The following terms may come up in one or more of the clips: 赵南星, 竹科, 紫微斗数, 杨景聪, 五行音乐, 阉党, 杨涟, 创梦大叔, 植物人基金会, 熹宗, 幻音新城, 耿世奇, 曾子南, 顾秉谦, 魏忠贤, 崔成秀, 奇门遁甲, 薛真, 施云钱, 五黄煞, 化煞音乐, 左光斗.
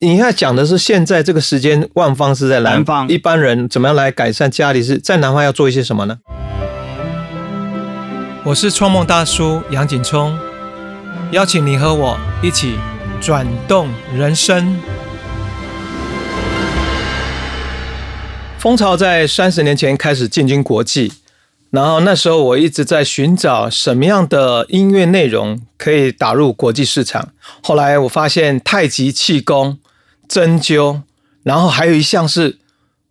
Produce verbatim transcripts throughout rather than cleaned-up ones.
你要讲的是现在这个时间，万芳是在南方，一般人怎么样来改善家里是在南方要做一些什么呢？我是创梦大叔杨景聪，邀请你和我一起转动人生。蜂巢在三十年前开始进军国际，然后那时候我一直在寻找什么样的音乐内容可以打入国际市场。后来我发现太极、气功、针灸，然后还有一项是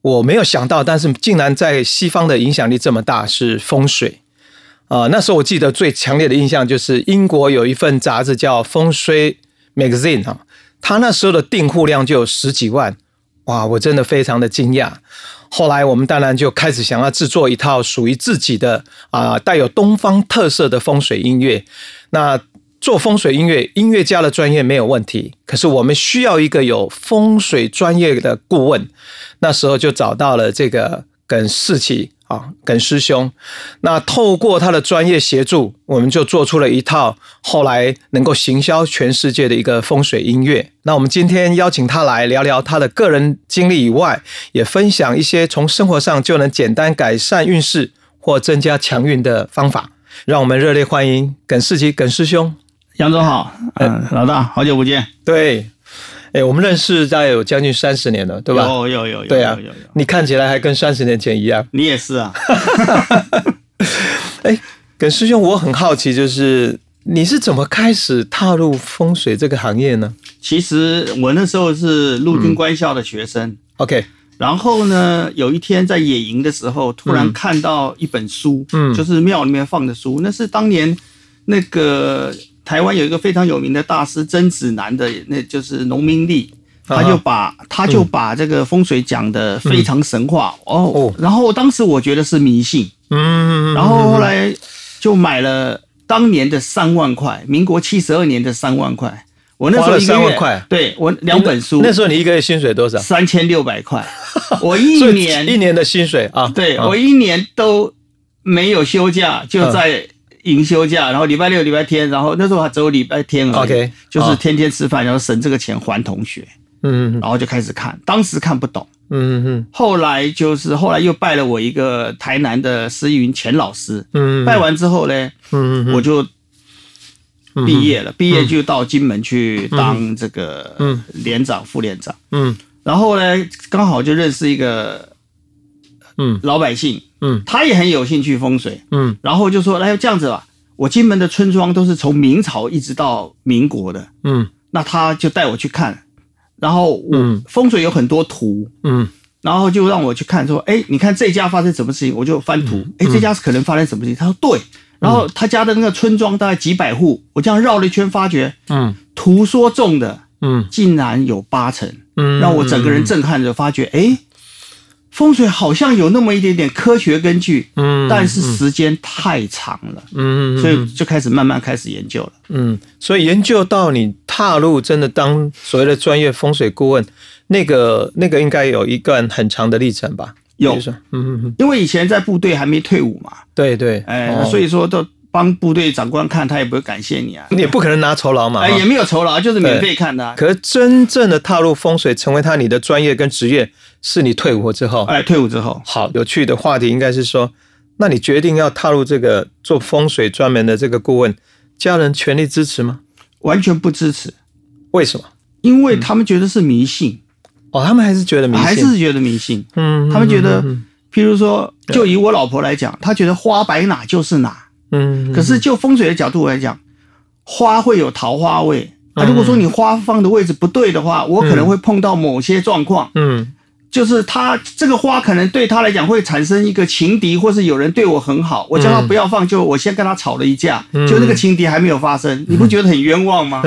我没有想到，但是竟然在西方的影响力这么大，是风水。呃，那时候我记得最强烈的印象就是英国有一份杂志叫《风水 Magazine》啊，它那时候的订户量就有十几万，哇，我真的非常的惊讶。后来我们当然就开始想要制作一套属于自己的啊、呃，带有东方特色的风水音乐。那做风水音乐，音乐家的专业没有问题，可是我们需要一个有风水专业的顾问。那时候就找到了这个耿世奇啊，耿师兄。那透过他的专业协助，我们就做出了一套后来能够行销全世界的一个风水音乐。那我们今天邀请他来聊聊他的个人经历以外，也分享一些从生活上就能简单改善运势或增加强运的方法。让我们热烈欢迎耿世奇耿师兄。杨总好，嗯，老大，好久不见。对，哎，我们认识大概有将近三十年了，对吧？有有有有，对啊，有有有，你看起来还跟三十年前一样。你也是啊。哎，耿师兄，我很好奇，就是你是怎么开始踏入风水这个行业呢？其实我那时候是陆军官校的学生。嗯、OK。然后呢，有一天在野营的时候，突然看到一本书，嗯，就是庙里面放的书，那是当年那个。台湾有一个非常有名的大师曾子南的，那就是农民历，他就把他就把这个风水讲得非常神话、嗯、哦。然后当时我觉得是迷信，嗯，然后后来就买了当年的三万块，民国七十二年的三万块，我那时候花了三万块，对我两本书，那时候你一个月薪水多少？三千六百块，我一年一年的薪水啊，对我一年都没有休假，就在。嗯营休假，然后礼拜六、礼拜天，然后那时候还只有礼拜天而已， okay, 就是天天吃饭，然后省这个钱还同学，嗯，然后就开始看，当时看不懂，嗯嗯，后来就是后来又拜了我一个台南的施云钱老师，嗯，拜完之后呢，嗯，我就毕业了，嗯、毕业就到金门去当这个连长、嗯、副连长，嗯，然后呢，刚好就认识一个。嗯，老百姓，嗯，他也很有兴趣风水，嗯，然后就说，哎，这样子吧，我金门的村庄都是从明朝一直到民国的，嗯，那他就带我去看，然后我、嗯、风水有很多图，嗯，然后就让我去看，说，哎，你看这家发生什么事情，我就翻图，哎、嗯，这家可能发生什么事情，他说对，然后他家的那个村庄大概几百户，我这样绕了一圈，发觉，嗯，图说中的，嗯，竟然有八成，嗯，让我整个人震撼着，发觉，哎。风水好像有那么一点点科学根据，嗯，但是时间太长了，嗯，所以就开始慢慢开始研究了，嗯，所以研究到你踏入真的当所谓的专业风水顾问，那个那个应该有一段很长的历程吧？有，嗯，因为以前在部队还没退伍嘛，对对，哎、呃哦，所以说都帮部队长官看，他也不会感谢你啊，你也不可能拿酬劳嘛，哎、呃，也没有酬劳，就是免费看的、啊。可是真正的踏入风水，成为他你的专业跟职业。是你退伍之后，哎，退伍之后，好有趣的话题应该是说，那你决定要踏入这个做风水专门的这个顾问，家人全力支持吗？完全不支持，为什么？因为他们觉得是迷信，嗯、哦，他们还是觉得迷信，还是觉得迷信，嗯，他们觉得，嗯、譬如说，就以我老婆来讲，她觉得花摆哪就是哪，嗯，可是就风水的角度来讲，花会有桃花味，那、啊、如果说你花放的位置不对的话，嗯、我可能会碰到某些状况，嗯。就是他这个花可能对他来讲会产生一个情敌，或是有人对我很好，我叫他不要放，就我先跟他吵了一架，嗯、就那个情敌还没有发生，嗯、你不觉得很冤枉吗？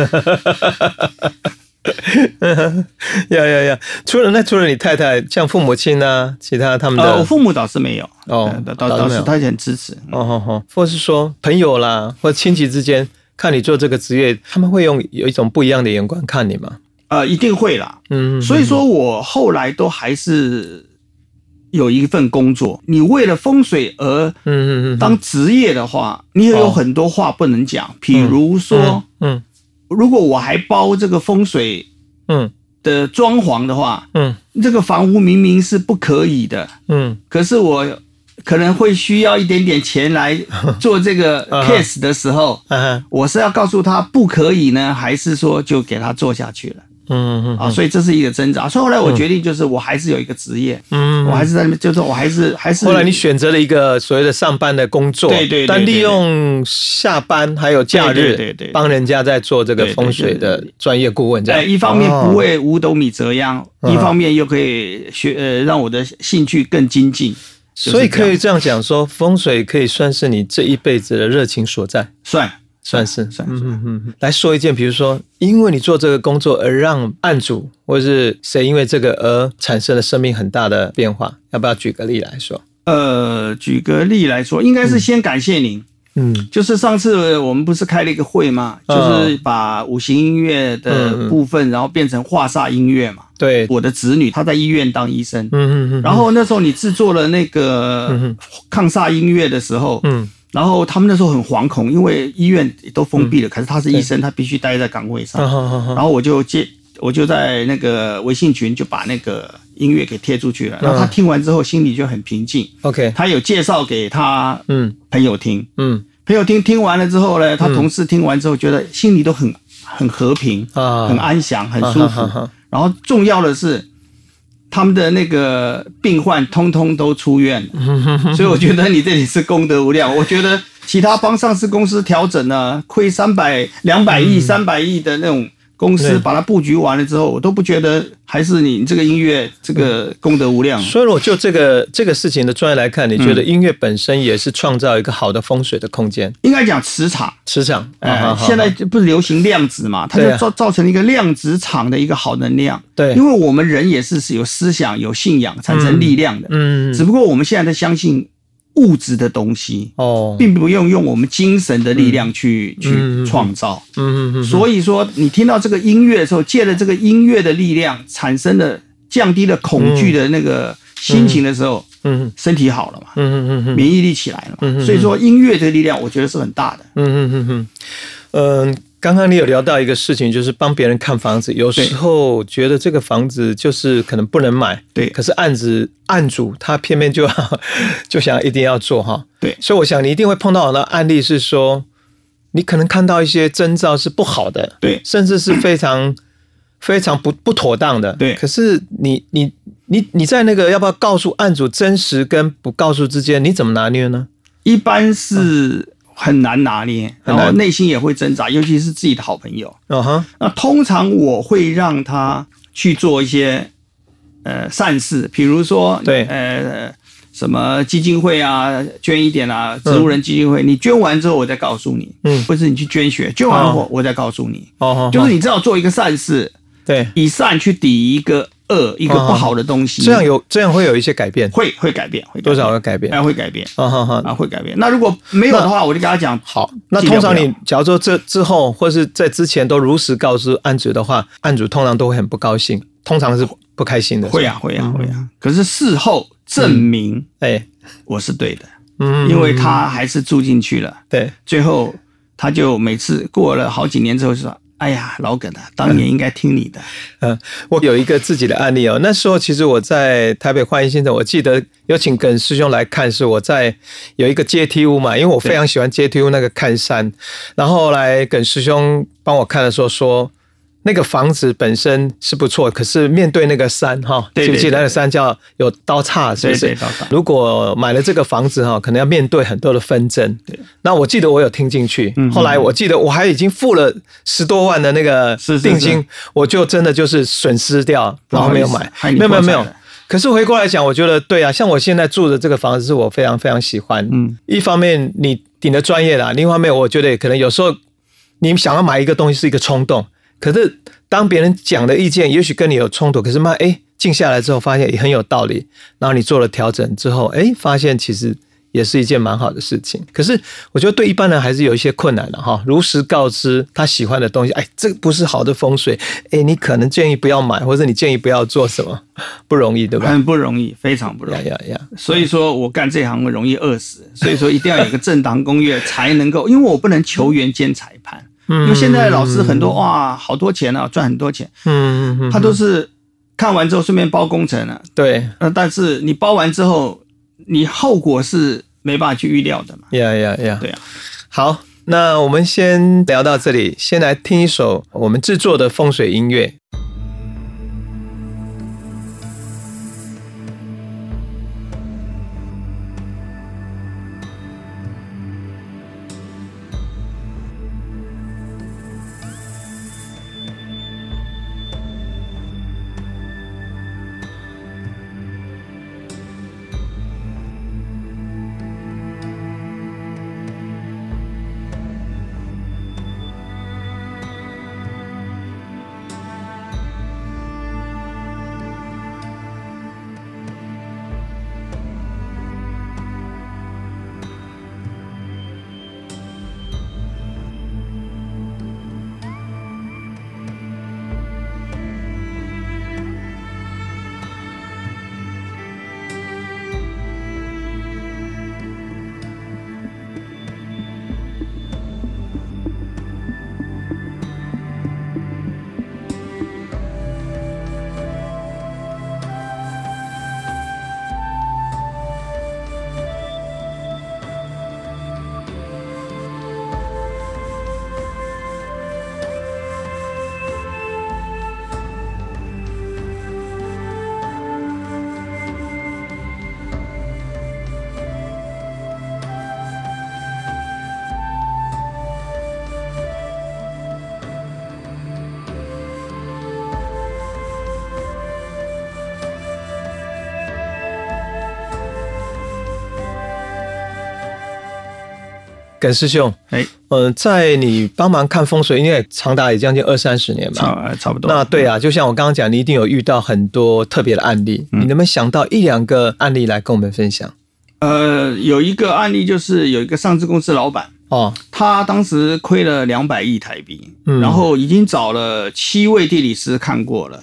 呀呀呀！除了那除了你太太，像父母亲啊，其他他们的，呃、我父母倒是没有哦，倒倒是他很支持哦哦哦，或是说朋友啦，或亲戚之间看你做这个职业，他们会用有一种不一样的眼光看你吗？呃，一定会啦，嗯，所以说我后来都还是有一份工作。你为了风水而当职业的话，你也有很多话不能讲，比如说，嗯，如果我还包这个风水，嗯。的装潢的话，嗯，这个房屋明明是不可以的，嗯，可是我可能会需要一点点钱来做这个 case 的时候，嗯，我是要告诉他不可以呢，还是说就给他做下去了？嗯嗯啊，所以这是一个挣扎。所以后来我决定，就是我还是有一个职业，嗯，我还是在那边，就是我还是还是。后来你选择了一个所谓的上班的工作，对对，但利用下班还有假日，对对，帮人家在做这个风水的专业顾问，这样。一方面不为五斗米折腰，一方面又可以学呃让我的兴趣更精进。所以可以这样讲说，风水可以算是你这一辈子的热情所在，算算是算是。嗯嗯嗯，来说一件，比如说，因为你做这个工作而让案主或是谁因为这个而产生了生命很大的变化，要不要举个例来说？呃，举个例来说，应该是先感谢您。嗯，就是上次我们不是开了一个会嘛，嗯、就是把五行音乐的部分，嗯、然后变成化煞音乐嘛。对，我的子女他在医院当医生，嗯嗯嗯，然后那时候你制作了那个抗煞音乐的时候，嗯，然后他们那时候很惶恐，因为医院都封闭了，嗯、可是他是医生，他必须待在岗位上。嗯、然后我就接，我就在那个微信群就把那个音乐给贴出去了，然后他听完之后心里就很平静。OK，、嗯、他有介绍给他嗯朋友听，嗯，朋友听听完了之后呢，他同事听完之后觉得心里都很很和平啊，很安详，很舒服。啊啊啊啊然后重要的是，他们的那个病患通通都出院了，所以我觉得你这里是功德无量。我觉得其他帮上市公司调整啊，亏三百、两百亿、三百亿的那种公司，把它布局完了之后，我都不觉得还是你这个音乐这个功德无量。所以我就这个这个事情的专业来看，你觉得音乐本身也是创造一个好的风水的空间？应该讲磁场，磁场，哎，现在不是流行量子嘛？它就造造成一个量子场的一个好能量。对，因为我们人也是有思想、有信仰产生力量的。嗯，只不过我们现在在相信物质的东西，哦，并不用用我们精神的力量去、嗯、去创造。嗯嗯嗯。所以说，你听到这个音乐的时候，借了这个音乐的力量，产生了降低了恐惧的那个心情的时候，嗯，嗯身体好了嘛，嗯嗯嗯，免疫力起来了嘛。嗯嗯嗯、所以说，音乐的力量，我觉得是很大的。嗯嗯嗯嗯。嗯，刚刚你有聊到一个事情，就是帮别人看房子，有时候觉得这个房子就是可能不能买，对，可是案子案主他偏偏就要就想一定要做哈，对，所以我想你一定会碰到的案例是说，你可能看到一些征兆是不好的，对，甚至是非常非常不不妥当的，对，可是你你你你在那个要不要告诉案主真实跟不告诉之间，你怎么拿捏呢？一般是。嗯很难拿捏，然后内心也会挣扎，尤其是自己的好朋友。嗯哼、uh-huh. 那通常我会让他去做一些呃善事，比如说对呃什么基金会啊，捐一点啊，植物人基金会，嗯、你捐完之后我再告诉你，嗯，或是你去捐血，捐完后我再告诉你，哦、uh-huh. 就是你知道做一个善事，对、uh-huh. 以善去抵一个。恶一个不好的东西，这样有这样会有一些改变，会会改变，会多少会改变，哎，会改变，啊哈哈，啊会改变。那如果没有的话，我就跟他讲，好。那通常你假如说这之后或是在之前都如实告知案主的话，案主通常都会很不高兴，通常是不开心的。会啊会啊会啊。可是事后证明，哎，我是对的，嗯，因为他还是住进去了，对，最后他就每次过了好几年之后就说。哎呀，老梗啊，当年应该听你的。嗯，我有一个自己的案例哦。那时候其实我在台北幻音新城，我记得有请耿师兄来看，是我在有一个阶梯屋嘛，因为我非常喜欢阶梯屋那个看山。然后后来耿师兄帮我看的时候说，那个房子本身是不错，可是面对那个山哈，记不记得那个山叫有刀叉，是不是？对对对，如果买了这个房子哈，可能要面对很多的纷争。那我记得我有听进去，后来我记得我还已经付了十多万的那个定金，是是是我就真的就是损失掉，然后没有买，没有没有没有。可是回过来讲，我觉得对啊，像我现在住的这个房子是我非常非常喜欢。嗯，一方面你你的专业啦，另一方面我觉得可能有时候你想要买一个东西是一个冲动。可是当别人讲的意见也许跟你有冲突，可是嘛，哎，静下来之后发现也很有道理，然后你做了调整之后，哎，发现其实也是一件蛮好的事情。可是我觉得对一般人还是有一些困难的哈，如实告知他喜欢的东西，哎，这不是好的风水，哎，你可能建议不要买，或者你建议不要做什么，不容易，对吧？很不容易，非常不容易。Yeah, yeah, yeah. 所以说我干这行容易饿死，所以说一定要有一个正当公约才能够，因为我不能求援兼裁判。嗯，因为现在的老师很多哇，好多钱啊，赚很多钱，嗯嗯，他都是看完之后顺便包工程啊，对，呃，但是你包完之后，你后果是没办法去预料的嘛，呀呀呀，对啊，好，那我们先聊到这里，先来听一首我们制作的风水音乐。耿师兄，哎、欸，呃，在你帮忙看风水，因为长达也将近二三十年嘛，差不多。那对啊，就像我刚刚讲，你一定有遇到很多特别的案例、嗯，你能不能想到一两个案例来跟我们分享？呃，有一个案例就是有一个上市公司老板哦，他当时亏了两百亿台币、嗯，然后已经找了七位地理师看过了，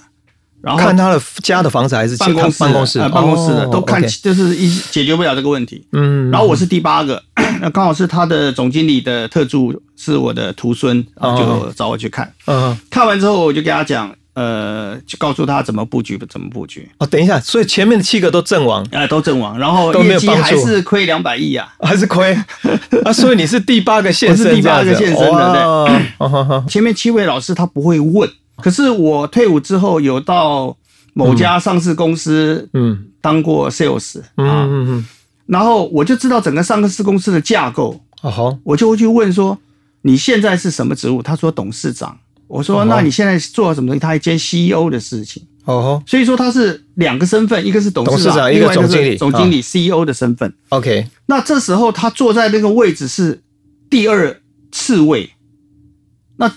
然后看他的家的房子还是办公室、办公室、呃、办公室的、哦、都看， okay. 就是一解决不了这个问题。嗯，然后我是第八个。那刚好是他的总经理的特助是我的徒孙，就找我去看。嗯、uh-huh. ，看完之后我就跟他讲，呃，就告诉他怎么布局，怎么布局。哦，等一下，所以前面的七个都阵亡，呃，都阵亡，然后业绩还是亏两百亿啊，还是亏啊，所以你是第八个现身，我是第八个现身的，对。Uh-huh. 前面七位老师他不会问，可是我退伍之后有到某家上市公司，嗯，当过 sales， 嗯嗯嗯。嗯然后我就知道整个上市公司的架构， uh-huh. 我就会去问说你现在是什么职务？他说董事长。我说、uh-huh. 那你现在做什么东西？他还兼 C E O 的事情。Uh-huh. 所以说他是两个身份，一个是董事 长, 董事长一个总经理，总经理 C E O 的身份。OK， 那这时候他坐在那个位置是第二次位，那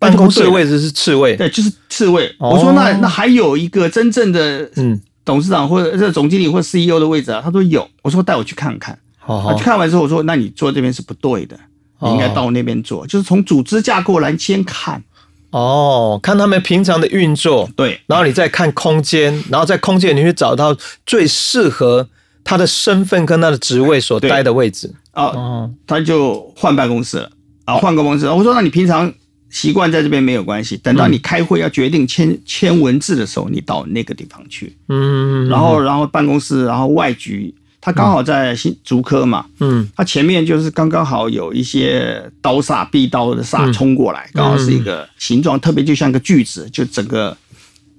办公室位置是次位，对，就是次位。Uh-huh. 我说那那还有一个真正的嗯。董事长或者总经理或 C E O 的位置啊，他说有，我说带我去看看。好、oh, 啊，去看完之后我说，那你坐这边是不对的， oh. 你应该到那边坐，就是从组织架构来先看。哦、oh, ，看他们平常的运作，对，然后你再看空间，然后在空间你去找到最适合他的身份跟他的职位所待的位置。啊， oh. 他就换办公室了啊，换办公室。我说，那你平常习惯在这边没有关系，等到你开会要决定签签文字的时候，你到那个地方去。嗯，然后然后办公室，然后外局，他刚好在新竹科嘛，嗯，他前面就是刚刚好有一些刀煞、壁刀的煞冲过来，刚好是一个形状，特别就像个锯子，就整个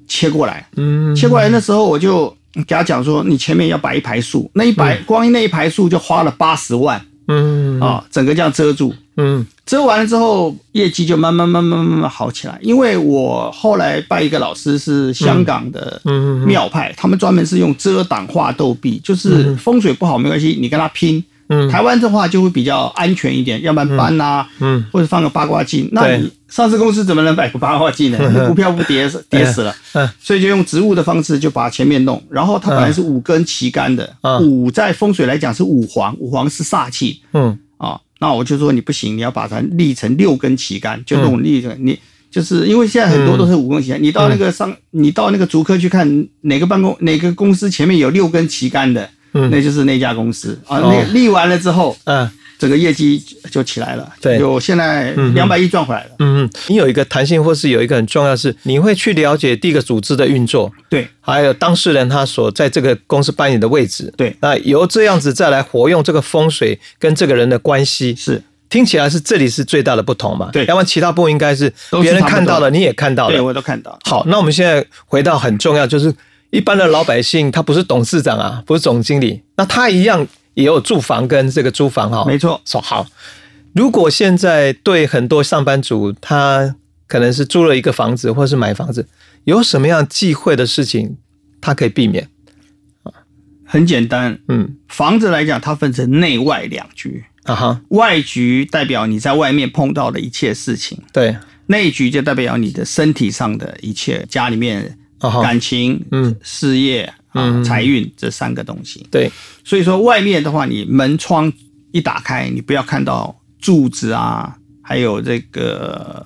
切过来。嗯，切过来那时候我就给他讲说，你前面要摆一排树，那一摆光那一排树就花了八十万。嗯啊、哦，整个这样遮住，嗯，遮完了之后，业绩就慢慢慢慢慢慢好起来。因为我后来拜一个老师是香港的庙派，嗯嗯嗯、他们专门是用遮挡化斗壁，就是风水不好没关系，你跟他拼。嗯，台湾的话就会比较安全一点，要不然搬啊，嗯，或者放个八卦镜。那你上市公司怎么能摆个八卦镜呢？你股票不跌跌死了，嗯，所以就用植物的方式就把前面弄。然后它本来是五根旗杆的，五在风水来讲是五黄，五黄是煞气，嗯啊，那我就说你不行，你要把它立成六根旗杆，就弄立成你。就是因为现在很多都是五根旗杆，嗯、你到那个上，嗯、你到那个竹科去看哪个办公哪个公司前面有六根旗杆的。那就是那家公司啊，那立完了之后，嗯，这个业绩就起来了，对，有现在两百亿赚回来了。嗯嗯，你有一个弹性，或是有一个很重要的是，你会去了解第一个组织的运作，对，还有当事人他所在这个公司扮演的位置，对，那由这样子再来活用这个风水跟这个人的关系，是。听起来是这里是最大的不同嘛？对，要不然其他部分应该是别人看到了，你也看到了，对，我都看到。好，那我们现在回到很重要，就是一般的老百姓，他不是董事长啊，不是总经理，那他一样也有住房跟这个租房哈、哦。没错，好。如果现在对很多上班族，他可能是租了一个房子，或是买房子，有什么样忌讳的事情，他可以避免？很简单，嗯，房子来讲，它分成内外两居。Uh-huh. 外局代表你在外面碰到的一切事情，对，内局就代表你的身体上的一切，家里面、uh-huh. 感情、嗯、事业、嗯、财运这三个东西。对，所以说外面的话，你门窗一打开，你不要看到柱子啊，还有这个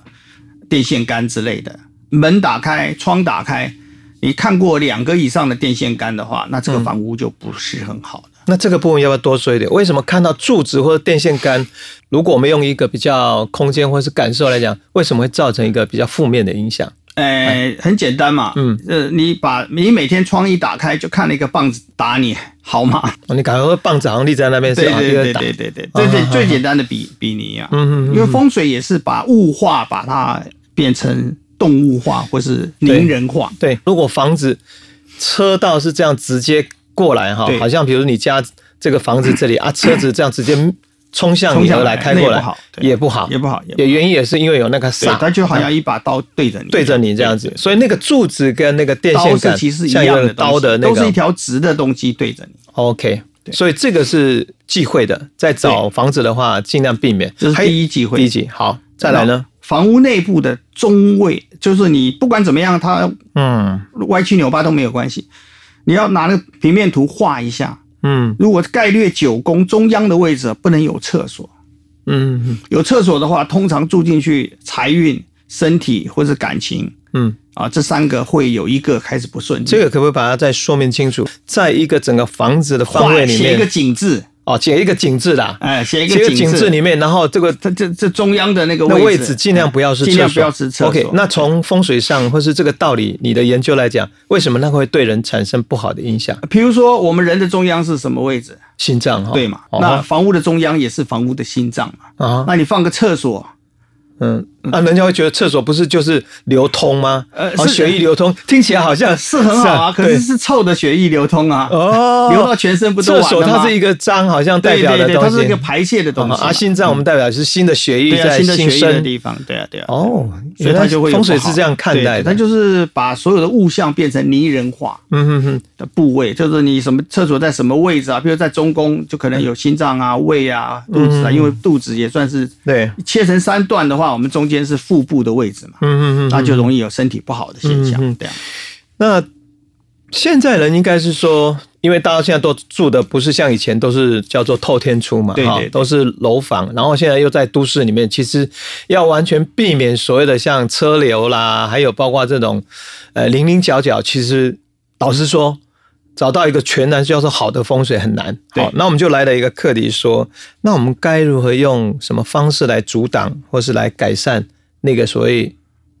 电线杆之类的。门打开，窗打开，你看过两个以上的电线杆的话，那这个房屋就不是很好的。嗯，那这个部分要不要多说一点？为什么看到柱子或者电线杆，如果我们用一个比较空间或是感受来讲，为什么会造成一个比较负面的影响？诶、欸，很简单嘛，嗯，呃，你把你每天窗一打开就看了一个棒子打你，好吗？哦、你感觉棒子好像立在那边，对对对对对对，这、啊、最最简单的比比拟啊，嗯 嗯, 嗯，因为风水也是把物化，把它变成动物化或是拟人化。对，对，如果房子、车道是这样直接过来哈，好像比如你家这个房子这里啊，车子这样直接冲向你而来，开过来也不好，也不好，也原因也是因为有那个煞，它就好像一把刀对着你，对着你这样子，所以那个柱子跟那个电线杆其实一样的刀的那个，都是一条直的东西对着你。OK， 所以这个是忌讳的，在找房子的话尽量避免，这是第一忌讳。第一忌，好，再来呢？房屋内部的中位，就是你不管怎么样，它嗯歪七扭八都没有关系。你要拿那个平面图画一下，嗯，如果概略九宫中央的位置不能有厕所，嗯，有厕所的话，通常住进去财运、身体或是感情，嗯，啊，这三个会有一个开始不顺利。这个可不可以把它再说明清楚？在一个整个房子的方位里面，写一个景字。哦，写一个景致啦，哎，写一个景致里面，然后这个它这这中央的那个位置，那位置尽量不要是厕所，尽量不要是厕所。OK， 那从风水上或是这个道理，你的研究来讲，为什么那会对人产生不好的影响？比如说，我们人的中央是什么位置？心脏哈，对嘛？哦、那房屋的中央也是房屋的心脏嘛。啊、哦，那你放个厕所。嗯，那、啊、人家会觉得厕所不是就是流通吗？呃，是血液流通，听起来好像是很好啊，可是是臭的血液流通啊，哦，流到全身不都完了吗？厕所它是一个脏，好像代表的东西，对对对，它是一个排泄的东西。哦、啊，心脏我们代表是新的血液在新生、啊、的地方，对啊对啊。哦，所以它就会风水是这样看待的，它就是把所有的物象变成拟人化，嗯哼哼的部位，就是你什么厕所在什么位置啊？比如在中宫就可能有心脏啊、胃啊、肚子啊，嗯、因为肚子也算是对切成三段的话。我们中间是腹部的位置嘛，嗯嗯嗯，那就容易有身体不好的现象。嗯嗯嗯，对啊，那现在人应该是说，因为大家现在都住的不是像以前都是叫做透天厝嘛，对对对，都是楼房，然后现在又在都市里面，其实要完全避免所谓的像车流啦，还有包括这种呃零零角角，其实老实说，找到一个全然叫做好的风水很难。好，那我们就来了一个课题说，那我们该如何用什么方式来阻挡或是来改善那个所谓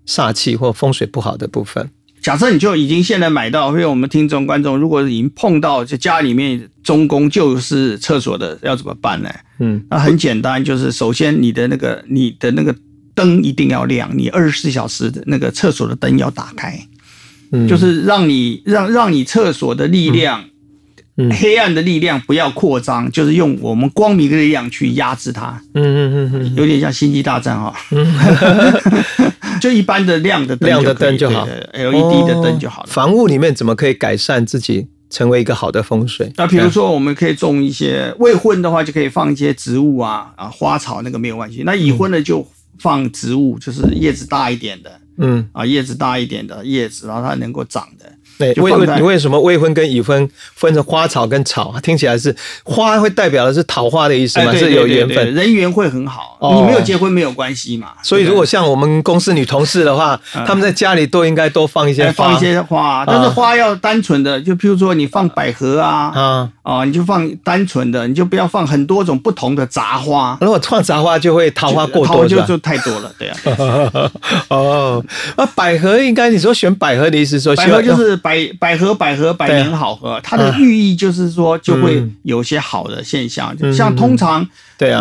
煞气或风水不好的部分？假设你就已经现在买到，因为我们听众观众如果已经碰到就家里面中宫就是厕所的，要怎么办呢？嗯，那很简单，就是首先你的那个你的那个灯一定要亮，你二十四小时的那个厕所的灯要打开。就是让你让让你厕所的力量、嗯嗯，黑暗的力量不要扩张，就是用我们光明的力量去压制它。嗯嗯嗯，有点像星际大战哈、哦。就一般的亮的灯亮的灯就好 ，L E D 的灯就好了、哦。房屋里面怎么可以改善自己成为一个好的风水？那比如说我们可以种一些未婚的话，就可以放一些植物啊啊花草，那个没有关系。那已婚的就放植物，就是叶子大一点的。嗯啊，叶子大一点的叶子，然后它能够长的。对，为你为什么未婚跟已婚分成花草跟草？听起来是花会代表的是桃花的意思嘛？哎、对对对对对，是有缘分，人缘会很好。哦、你没有结婚没有关系嘛。所以如果像我们公司女同事的话，嗯、他们在家里都应该多放一些花，哎、放一些花。但是花要单纯的，就譬如说你放百合啊，啊、嗯呃，你就放单纯的，你就不要放很多种不同的杂花。如果放杂花就会桃花过多，就就太多了，对啊。哦，那百合应该你说选百合的意思说，百合就是百。百百合百合百年好合，它的寓意就是说就会有些好的现象，嗯、像通常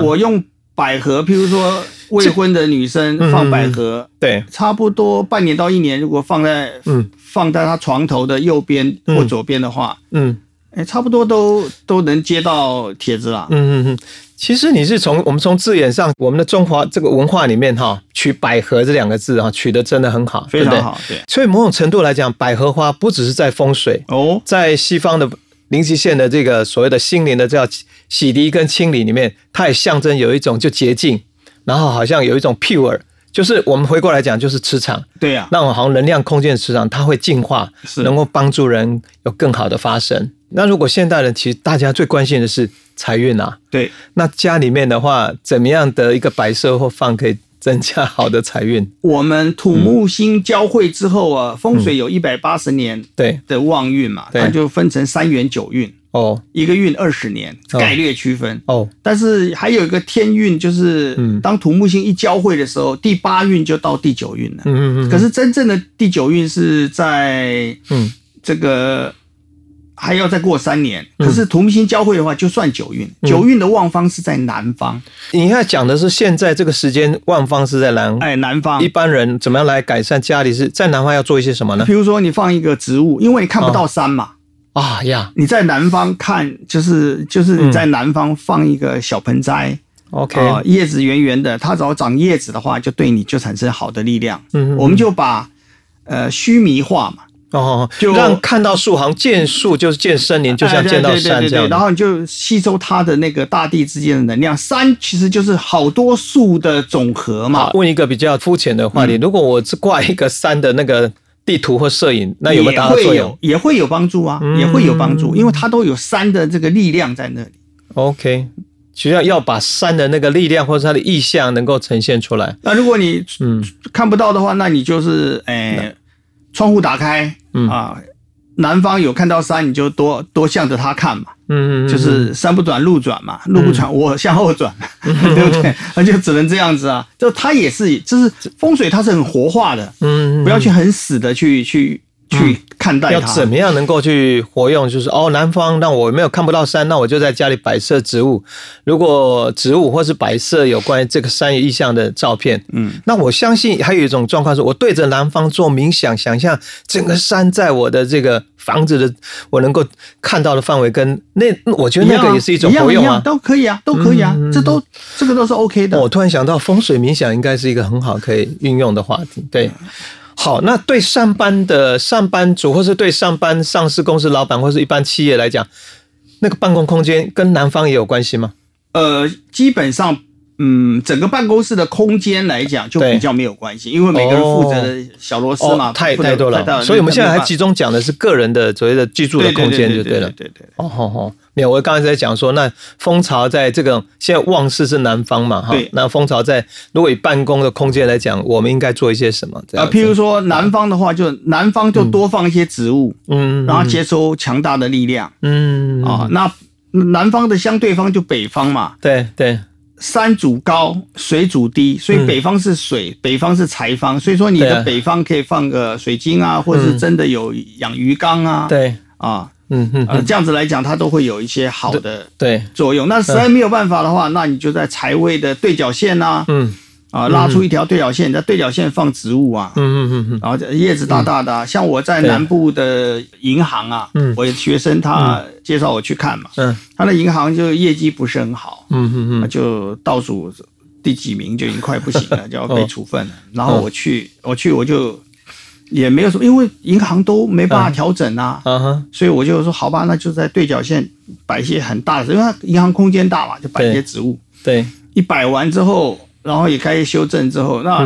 我用百合，譬如说未婚的女生放百合，嗯、对，差不多半年到一年，如果放在、嗯、放在她床头的右边或左边的话，嗯。嗯哎，差不多都都能接到帖子啦。嗯嗯嗯，其实你是从我们从字眼上，我们的中华这个文化里面哈，取百合这两个字哈，取得真的很好，非常好。对，对，所以某种程度来讲，百合花不只是在风水哦，在西方的零极限的这个所谓的心灵的叫洗涤跟清理里面，它也象征有一种就洁净，然后好像有一种 pure。就是我们回过来讲，就是磁场，对呀、啊，那我好像能量空间的磁场，它会净化，能够帮助人有更好的发生。那如果现代人其实大家最关心的是财运啊，对，那家里面的话，怎么样的一个摆设或放可以增加好的财运？我们土木星交汇之后啊，嗯、风水有一百八十年的旺运嘛，它就分成三元九运。哦，一个运二十年，概略区分。哦，但是还有一个天运，就是当土木星一交汇的时候，嗯、第八运就到第九运了。嗯嗯。可是真正的第九运是在这个还要再过三年。嗯、可是土木星交汇的话，就算九运。嗯、九运的旺方是在南方。你要讲的是现在这个时间，旺方是在南。哎，南方。一般人怎么样来改善家里是？在南方要做一些什么呢？比如说你放一个植物，因为你看不到山嘛。哦啊呀！你在南方看，就是就是你在南方放一个小盆栽 ，OK，、嗯呃、叶子圆圆的，它只要长叶子的话，就对你就产生好的力量。嗯， 嗯， 嗯，我们就把呃须弥化嘛，哦，就让看到树，好像见树就是见森林，就像见到山这样、哎对对对对对。然后你就吸收它的那个大地之间的能量。山其实就是好多树的总和嘛。问一个比较肤浅的话题，嗯、如果我只挂一个山的那个。地图或摄影，那有没有达到作用？也会有帮助啊，嗯、也会有帮助，因为它都有山的这个力量在那里。OK， 其实要把山的那个力量或者它的意象能够呈现出来。那如果你看不到的话，嗯、那你就是诶、呃，窗户打开、嗯、啊，南方有看到山，你就多多向着它看嘛。嗯， 嗯， 嗯，就是山不转路转嘛，路不转、嗯、我向后转，嗯、对不对？那就只能这样子啊。就它也是，就是风水，它是很活化的，嗯，嗯不要去很死的去去去看待它。要怎么样能够去活用？就是哦，南方让我没有看不到山，那我就在家里摆设植物。如果植物或是摆设有关于这个山意象的照片，嗯，那我相信还有一种状况是，我对着南方做冥想，想象整个山在我的这个。房子的我能够看到的范围跟那，我觉得那个也是一种活用啊，一样一样都可以啊，都可以啊，嗯、这都这个都是 OK 的。我突然想到，风水冥想应该是一个很好可以运用的话题。对，好，那对上班的上班族，或是对上班上市公司老板，或是一般企业来讲，那个办公空间跟南方也有关系吗？呃，基本上。嗯，整个办公室的空间来讲就比较没有关系，因为每个人负责的小螺丝嘛，哦、太太多了。所以我们现在还集中讲的是个人的所谓的居住的空间就对了。对对 对， 对， 对， 对， 对， 对， 对。哦哦哦，没有，我刚才在讲说，那蜂巢在这个现在旺势是南方嘛，哈，那蜂巢在如果以办公的空间来讲，我们应该做一些什么？啊、呃，譬如说南方的话，就南方就多放一些植物，嗯，然后接收强大的力量，嗯啊、嗯哦，那南方的相对方就北方嘛，对对。山主高，水主低，所以北方是水，嗯、北方是财方，所以说你的北方可以放个水晶啊，或者是真的有养鱼缸啊，对啊，嗯嗯、呃，这样子来讲，它都会有一些好的对作用。那实在没有办法的话，那你就在财位的对角线啊，嗯啊，拉出一条对角线，在对角线放植物啊，嗯嗯嗯，然后叶子大大的、啊，嗯、像我在南部的银行啊，嗯，我学生他介绍我去看嘛，嗯，他的银行就业绩不是很好，嗯嗯嗯，就倒数第几名就已经快不行了，就要被处分了。哦、然后我去，我去我就也没有什么，因为银行都没办法调整啊，嗯嗯、所以我就说好吧，那就在对角线摆一些很大的，因为它银行空间大嘛，就摆一些植物，对，一摆完之后。然后也开始修正之后，那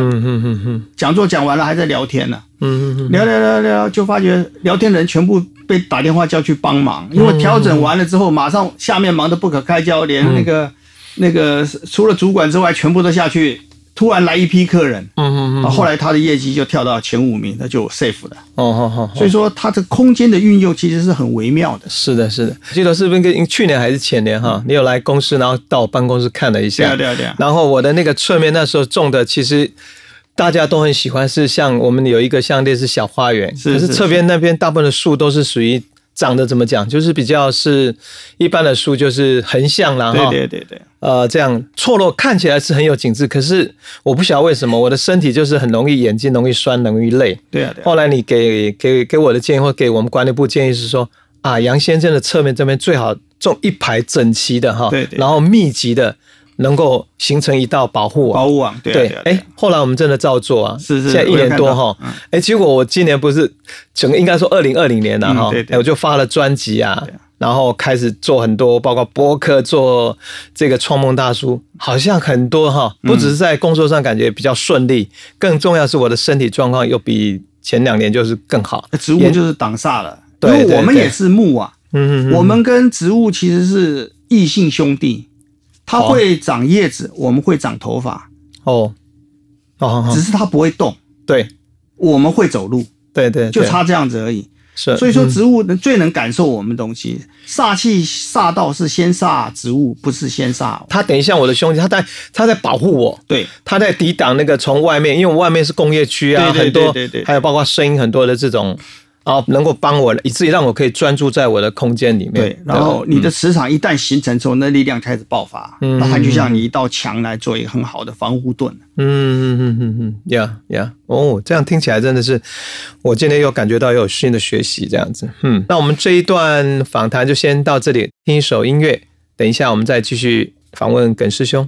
讲座讲完了还在聊天呢、啊，嗯，聊聊聊聊，就发觉聊天的人全部被打电话叫去帮忙，因为调整完了之后，马上下面忙得不可开交，连那个、嗯、那个除了主管之外，全部都下去。突然来一批客人，嗯嗯嗯，后来他的业绩就跳到前五名，那就 safe 了。哦好好，所以说他的空间的运用其实是很微妙的。是的，是的。记得是不是跟去年还是前年哈，你有来公司，然后到我办公室看了一下。对啊对啊对啊。然后我的那个侧面那时候种的，其实大家都很喜欢，是像我们有一个像类似小花园，是是是，可是侧边那边大部分的树都是属于。长得怎么讲，就是比较是一般的树就是横向啦，对对对对，呃，这样错落看起来是很有景致，可是我不晓得为什么我的身体就是很容易眼睛容易酸容易累，对啊对啊。后来你给给给我的建议或给我们管理部建议是说啊，杨先生的侧面这边最好种一排整齐的哈，对对，然后密集的。能够形成一道保护网，保护网，对对、啊。哎、啊啊欸，后来我们真的照做啊，是是，现在一年多哈，哎、嗯欸，结果我今年不是整个应该说二零二零年了、啊、哈、嗯，对对对欸，我就发了专辑啊，然后开始做很多，包括播客，做这个创梦大叔，好像很多哈，不只是在工作上感觉比较顺利，嗯、更重要是我的身体状况又比前两年就是更好。植物就是挡煞了，因为我们也是木啊，嗯，我们跟植物其实是异性兄弟。它会长叶子、哦，我们会长头发，哦，哦，只是它不会动。对，我们会走路，对 对, 对，就差这样子而已。是，所以说植物最能感受我们东西，嗯、煞气煞到是先煞植物，不是先煞我。它等于像我的兄弟，他在他在保护我，对，他在抵挡那个从外面，因为外面是工业区啊，对对对对对对，很多，还有包括声音很多的这种。然后能够帮我，以至于让我可以专注在我的空间里面。对，然后你的磁场一旦形成之后，那力量开始爆发，嗯，那它就像你一道墙来做一个很好的防护盾。嗯嗯嗯嗯呀呀，哦，这样听起来真的是，我今天又感觉到又有新的学习这样子。嗯，那我们这一段访谈就先到这里，听一首音乐，等一下我们再继续访问耿师兄。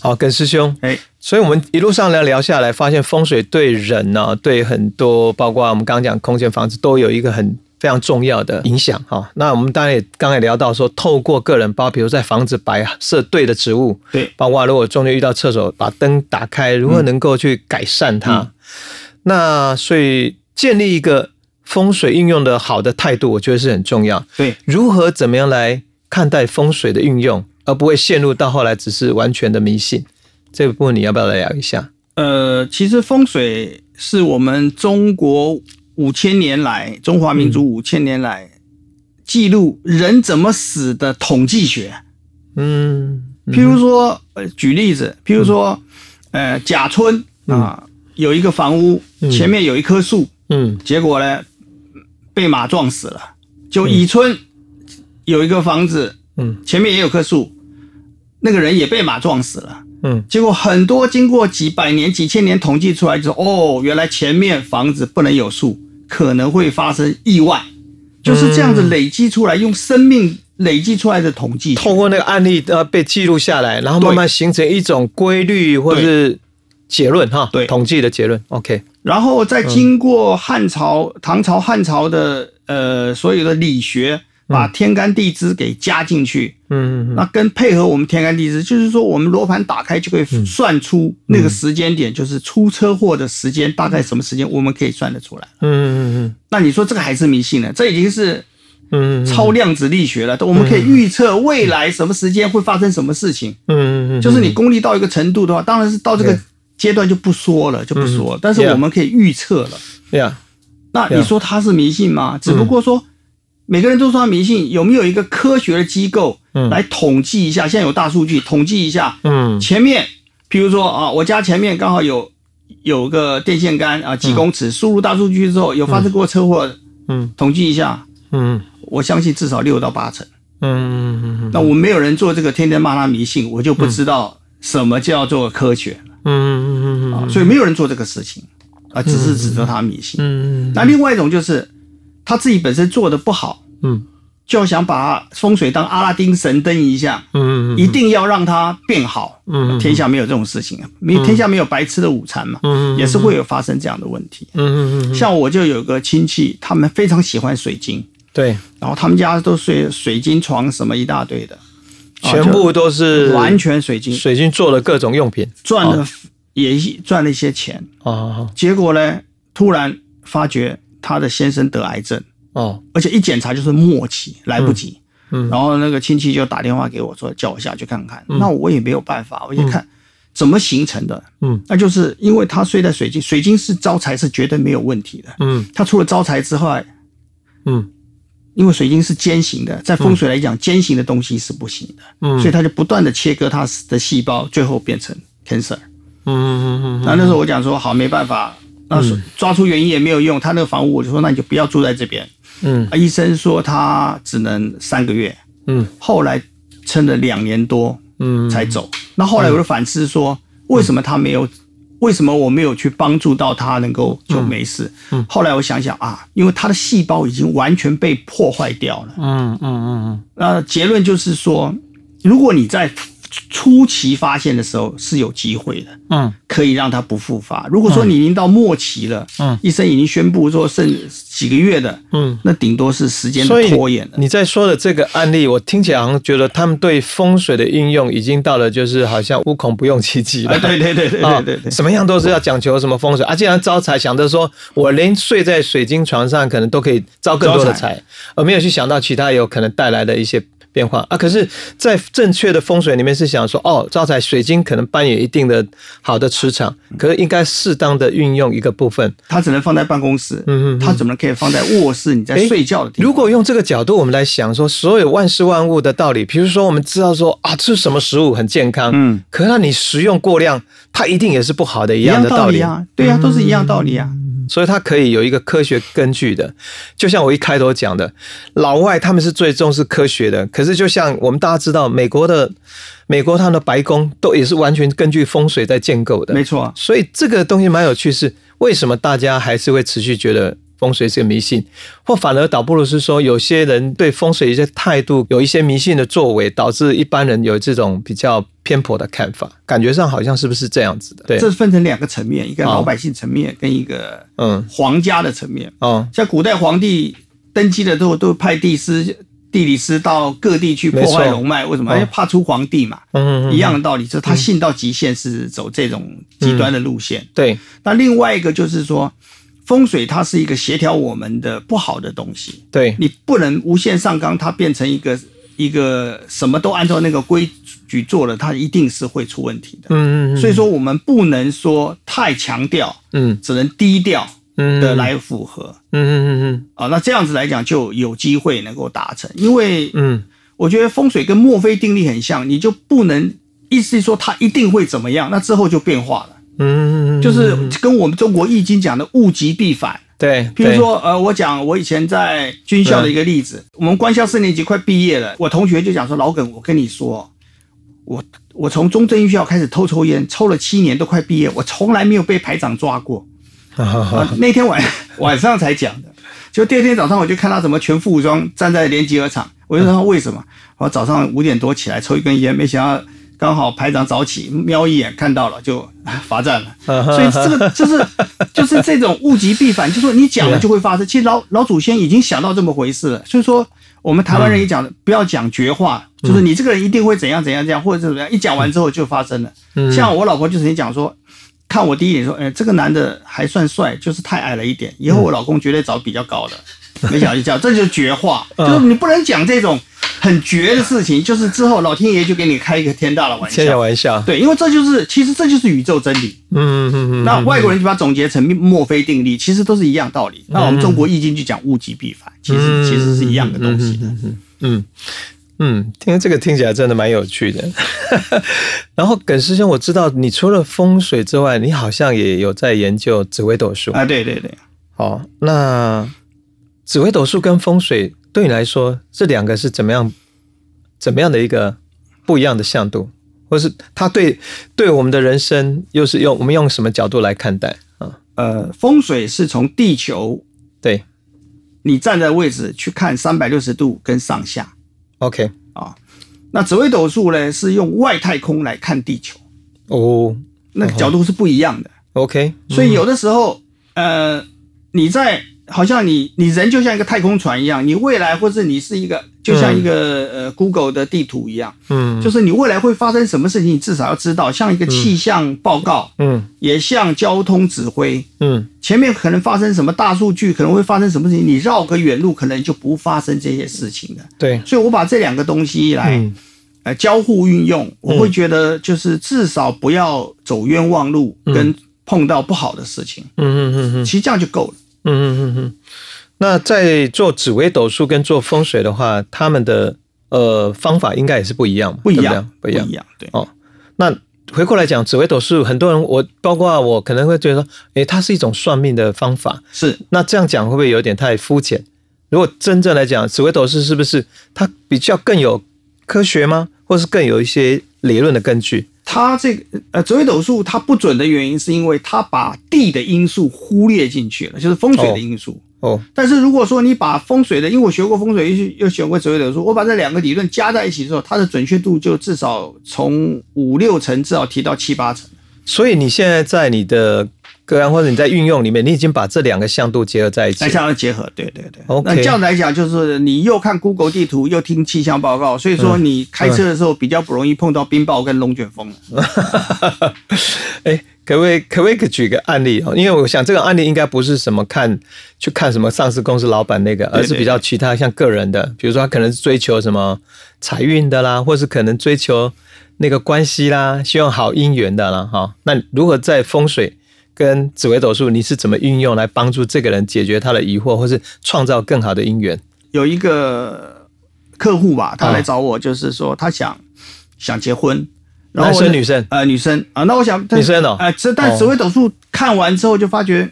好，耿师兄，哎，所以我们一路上来聊下来，发现风水对人呢、啊，对很多，包括我们刚刚讲空间、房子，都有一个很非常重要的影响。哈，那我们当然也刚才聊到说，透过个人包，比如在房子摆设对的植物，对，包括如果中间遇到厕所，把灯打开，如何能够去改善它？嗯、那所以建立一个风水运用的好的态度，我觉得是很重要。对，如何怎么样来看待风水的运用？而不会陷入到后来只是完全的迷信，这部分你要不要来聊一下？呃，其实风水是我们中国五千年来，中华民族五千年来、嗯、记录人怎么死的统计学。嗯，嗯譬如说，呃，举例子，譬如说，嗯、呃，甲村啊、呃，有一个房屋、嗯、前面有一棵树，嗯，结果呢被马撞死了。就乙村、嗯、有一个房子。嗯，前面也有棵树，那个人也被马撞死了。嗯，结果很多经过几百年、几千年统计出来，就说哦，原来前面房子不能有树，可能会发生意外，就是这样子累积出来，用生命累积出来的统计，透过那个案例呃被记录下来，然后慢慢形成一种规律或者是结论哈，对，统计的结论。OK， 然后再经过汉朝、嗯、唐朝、汉朝的呃所有的理学，把天干地支给加进去，嗯，那跟配合我们天干地支，就是说我们罗盘打开就可以算出那个时间点，就是出车祸的时间大概什么时间，我们可以算得出来。嗯嗯嗯，那你说这个还是迷信了，这已经是。嗯，超量子力学了，我们可以预测未来什么时间会发生什么事情。嗯，就是你功力到一个程度的话，当然是到这个阶段就不说了，就不说了。但是我们可以预测了。对呀，那你说它是迷信吗？只不过说每个人都说他迷信，有没有一个科学的机构来统计一下？现在有大数据统计一下。嗯，前面，比如说啊，我家前面刚好有有个电线杆啊，几公尺，输入大数据之后有发生过车祸，嗯，统计一下。嗯。我相信至少六到八成。嗯嗯嗯。那我们没有人做这个，天天骂他迷信，我就不知道什么叫做科学了。嗯嗯嗯嗯。所以没有人做这个事情啊，只是指责他迷信。嗯嗯。那另外一种就是他自己本身做的不好，嗯，就想把风水当阿拉丁神灯一下，嗯嗯，一定要让它变好。嗯。天下没有这种事情啊，天下没有白吃的午餐嘛，嗯，也是会有发生这样的问题。嗯嗯嗯。像我就有个亲戚，他们非常喜欢水晶。对，然后他们家都睡水晶床，什么一大堆的，全部都是完全水晶，水晶做的各种用品，赚了、哦、也赚了一些钱哦。结果呢，突然发觉他的先生得癌症哦，而且一检查就是末期，来不及。嗯，然后那个亲戚就打电话给我说，叫我下去看看。嗯、那我也没有办法，我就看、嗯、怎么形成的。嗯，那就是因为他睡在水晶，水晶是招财是绝对没有问题的。嗯，他除了招财之外，嗯。因为水晶是尖形的，在风水来讲，尖形的东西是不行的，嗯，所以它就不断的切割它的细胞，最后变成 cancer。嗯嗯嗯。那那时候我讲说，好，没办法，那抓出原因也没有用，他那个房屋我就说，那你就不要住在这边。嗯。啊，医生说他只能三个月。嗯。后来撑了两年多，嗯，才走。那后来我就反思说，为什么他没有？为什么我没有去帮助到他能够就没事、嗯嗯、后来我想想啊，因为他的细胞已经完全被破坏掉了。嗯嗯嗯。那结论就是说，如果你在初期发现的时候是有机会的，嗯，可以让他不复发。如果说你已经到末期了，嗯，医生已经宣布说剩几个月的，嗯，那顶多是时间的拖延了。你在说的这个案例，我听起来好像觉得他们对风水的应用已经到了，就是好像无孔不用其极了。啊、对对对对对 对, 对、哦，什么样都是要讲求什么风水啊！既然招财，想着说我连睡在水晶床上可能都可以招更多的财，而没有去想到其他有可能带来的一些。变化啊，可是，在正确的风水里面是想说，哦，招财水晶可能扮演一定的好的磁场，可是应该适当的运用一个部分。它只能放在办公室，嗯嗯，它怎么可以放在卧室？你在睡觉的地方、欸。如果用这个角度，我们来想说，所有万事万物的道理，比如说我们知道说啊，吃什么食物很健康，嗯，可是你食用过量，它一定也是不好的，一样的道理啊，对啊，都是一样道理啊。嗯，所以它可以有一个科学根据的，就像我一开头讲的，老外他们是最重视科学的，可是就像我们大家知道，美国的美国他们的白宫都也是完全根据风水在建构的，没错、啊。所以这个东西蛮有趣是，是为什么大家还是会持续觉得风水是个迷信，或反而倒不如是说，有些人对风水一些态度有一些迷信的作为，导致一般人有这种比较偏颇的看法，感觉上好像是不是这样子的？对，这分成两个层面，一个老百姓层面跟一个嗯皇家的层面。哦，像古代皇帝登基的时候，都派帝师、地理师到各地去破坏龙脉，为什么？因为怕出皇帝嘛。嗯, 嗯, 嗯，一样的道理，就是他信到极限是走这种极端的路线。嗯、对，那另外一个就是说。风水它是一个协调我们的不好的东西，对，你不能无限上纲，它变成一个一个什么都按照那个规矩做了，它一定是会出问题的。嗯嗯嗯。所以说我们不能说太强调，嗯，只能低调的来符合。嗯嗯嗯嗯。啊，那这样子来讲就有机会能够达成，因为嗯，我觉得风水跟墨菲定律很像，你就不能意思说它一定会怎么样，那之后就变化了。嗯，就是跟我们中国易经讲的物极必反。对，比如说，呃，我讲我以前在军校的一个例子，我们官校四年级快毕业了，我同学就讲说，老耿，我跟你说，我我从中正预校开始偷抽烟，抽了七年，都快毕业，我从来没有被排长抓过。呃、那天晚晚上才讲的，就第二天早上我就看他怎么全副武装站在连集合场。我就说为什么？我早上五点多起来抽一根烟，没想到刚好排长早起，瞄一眼看到了就罚站了。所以这个就是就是这种物极必反，就是说你讲了就会发生。其实老老祖先已经想到这么回事了，所以说我们台湾人也讲的，不要讲绝话，就是你这个人一定会怎样怎样这样，或者是怎么样，一讲完之后就发生了。像我老婆就曾经讲说。看我第一眼说，哎、欸，这个男的还算帅，就是太矮了一点。以后我老公绝对找比较高的。嗯、没想到就这样，这就是绝话，嗯、就是你不能讲这种很绝的事情。就是之后老天爷就给你开一个天大的玩笑，天大玩笑。对，因为这就是其实这就是宇宙真理。嗯嗯嗯。那外国人就把它总结成墨菲定律，其实都是一样道理。嗯、那我们中国易经就讲物极必反，其实、嗯、其实是一样的东西的。嗯。嗯嗯嗯，听这个听起来真的蛮有趣的。然后耿师兄，我知道你除了风水之外，你好像也有在研究紫微斗数啊？对对对。哦，那紫微斗数跟风水对你来说，这两个是怎么样怎么样的一个不一样的向度，或是它对对我们的人生又是用我们用什么角度来看待啊？呃，风水是从地球对你站在位置去看三百六十度跟上下。OK 啊，那紫微斗数呢是用外太空来看地球哦， oh, 那个角度是不一样的。OK， 所以有的时候，嗯、呃，你在好像你你人就像一个太空船一样，你未来或是你是一个就像一个、嗯、呃 Google 的地图一样，嗯，就是你未来会发生什么事情，你至少要知道，像一个气象报告，嗯，也像交通指挥，嗯，前面可能发生什么大数据，可能会发生什么事情，你绕个远路，可能就不发生这些事情的。对，所以我把这两个东西来、嗯、呃交互运用，我会觉得就是至少不要走冤枉路，跟碰到不好的事情。嗯嗯嗯嗯，其实这样就够了。嗯嗯嗯嗯，那在做紫微斗数跟做风水的话，他们的呃方法应该也是不一样嘛？不一样，不一样，不一样。对哦，那回过来讲，紫微斗数，很多人我包括我可能会觉得说，诶，它是一种算命的方法。是，那这样讲会不会有点太肤浅？如果真正来讲，紫微斗数是不是它比较更有科学吗？或是更有一些理论的根据？它这个呃，紫微斗数它不准的原因，是因为它把地的因素忽略进去了，就是风水的因素。哦。哦但是如果说你把风水的，因为我学过风水，又学过紫微斗数，我把这两个理论加在一起之后，它的准确度就至少从五六成至少提到七八成。所以你现在在你的个案或者你在运用里面，你已经把这两个向度结合在一起。向度结合，对对对。Okay, 那这样来讲，就是你又看 Google 地图，又听气象报告，所以说你开车的时候比较不容易碰到冰雹跟龙卷风。哎、嗯嗯欸，可不可以可不可以举个案例？因为我想这个案例应该不是什么看去看什么上市公司老板那个，而是比较其他像个人的，比如说他可能是追求什么财运的啦，或是可能追求那个关系啦，希望好姻缘的啦。哈，那如何在风水跟紫微斗数，你是怎么运用来帮助这个人解决他的疑惑，或是创造更好的姻缘？有一个客户吧，他来找我，就是说他想、哦、想结婚，然后男生女生呃女生啊，那我想女生哦，呃，但紫微斗数看完之后就发觉，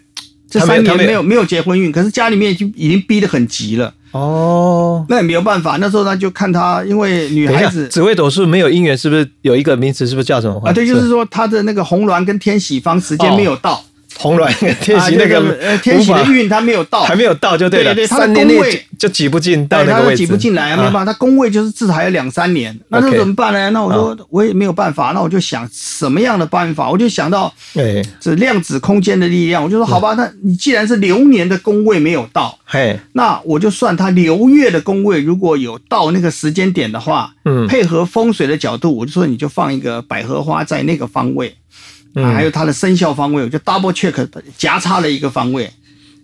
这三年没有没有结婚运，可是家里面已经已经逼得很急了。哦，那也没有办法。那时候他就看他，因为女孩子紫微斗数没有姻缘，是不是有一个名词，是不是叫什么？啊，对，就是说他的那个红鸾跟天喜方时间没有到，哦、红鸾跟天喜那个、啊呃、天喜的运他没有到，还没有到就对了。对对，他的宫位就挤不进到那个位置，他挤不进来啊，没办法，他宫位就是至少还有两三年。啊、那这怎么办呢？那我说、哦、我也没有办法，那我就想什么样的办法？我就想到这量子空间的力量，我就说好吧，嗯、那你既然是流年的宫位没有到。Hey, 那我就算他流月的宫位如果有到那个时间点的话，嗯，配合风水的角度，我就说你就放一个百合花在那个方位，嗯、啊，还有他的生肖方位，我就 double check 夹插了一个方位，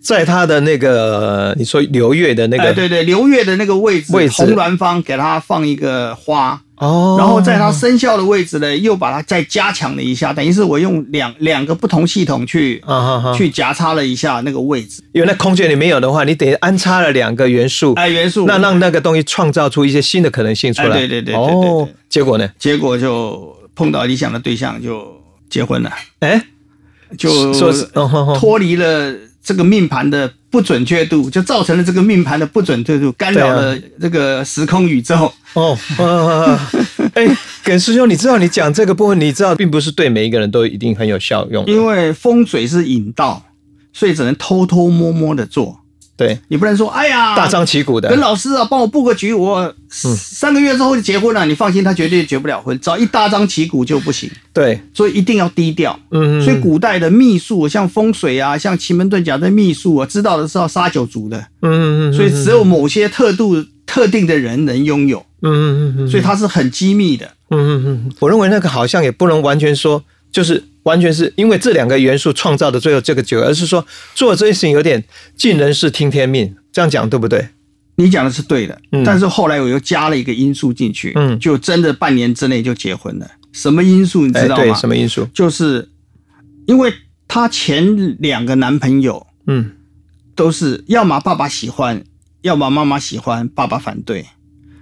在他的那个你说流月的那个，哎、对对，流月的那个位置，位置红鸾方给他放一个花，哦，然后在他生肖的位置呢，又把它再加强了一下，等于是我用两两个不同系统去、啊、哈哈去夹插了一下那个位置。因为那空间里没有的话，你等于安插了两个元素，哎，元素，那让那个东西创造出一些新的可能性出来。哎、对对 对, 对, 对, 对, 对哦，结果呢？结果就碰到理想的对象，就结婚了。哎，就脱离了。这个命盘的不准确度，就造成了这个命盘的不准确度，干扰了这个时空宇宙。哦，哎，耿师兄，你知道你讲这个部分，你知道并不是对每一个人都一定很有效用，因为风水是引道，所以只能偷偷摸摸的做。对，你不能说哎呀大张旗鼓的跟老师啊帮我布个局，我三个月之后就结婚了，你放心，他绝对结不了婚，只要一大张旗鼓就不行。对，所以一定要低调。嗯，所以古代的秘术，像风水啊，像奇门遁甲的秘术啊，知道的是要杀九族的。嗯，所以只有某些特度特定的人能拥有。嗯，所以它是很机密的。嗯，我认为那个好像也不能完全说就是完全是因为这两个元素创造的最后这个结果，而是说做这件事情有点尽人事听天命，这样讲对不对？你讲的是对的，嗯，但是后来我又加了一个因素进去，嗯，就真的半年之内就结婚了。什么因素你知道吗？欸，对，什么因素？就是因为他前两个男朋友，嗯，都是要么爸爸喜欢，要么妈妈喜欢，爸爸反对，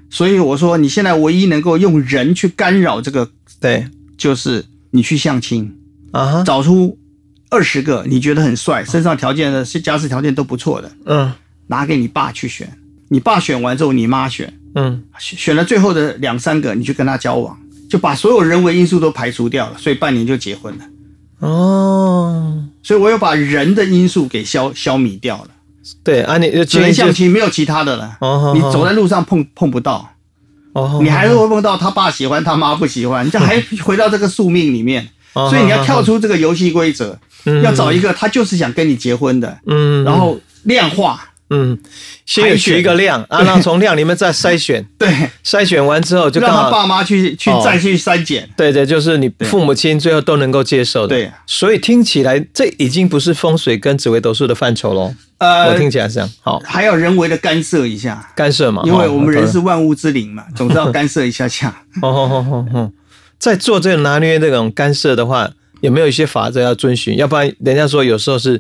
所以我说你现在唯一能够用人去干扰这个，对，就是你去相亲。Uh-huh. 找出二十个你觉得很帅，身上条件的家世条件都不错的，嗯，拿给你爸去选，你爸选完之后你妈选，嗯，选了最后的两三个你去跟他交往，就把所有人为因素都排除掉了，所以半年就结婚了。哦，所以我又把人的因素给消消弭掉了。对啊，你只能相亲，没有其他的了。哦，你走在路上碰碰不到，哦，你还是会碰到他爸喜欢他妈不喜欢，你就还回到这个宿命里面。所以你要跳出这个游戏规则，嗯，要找一个他就是想跟你结婚的，嗯，然后量化，嗯，先取一个量，啊，然后从量里面再筛选，对，筛选完之后就让他爸妈去去再去筛检，哦，对对，就是你父母亲最后都能够接受的，对，所以听起来这已经不是风水跟紫微斗数的范畴喽。呃，我听起来这样，好，还要人为的干涉一下，干涉嘛，因为我们人是万物之灵嘛，哦，总是要干涉一下下。哦哦哦哦哦。在做这个拿捏这种干涉的话，有没有一些法则要遵循？要不然人家说有时候是，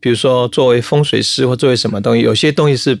比如说作为风水师或作为什么东西，有些东西是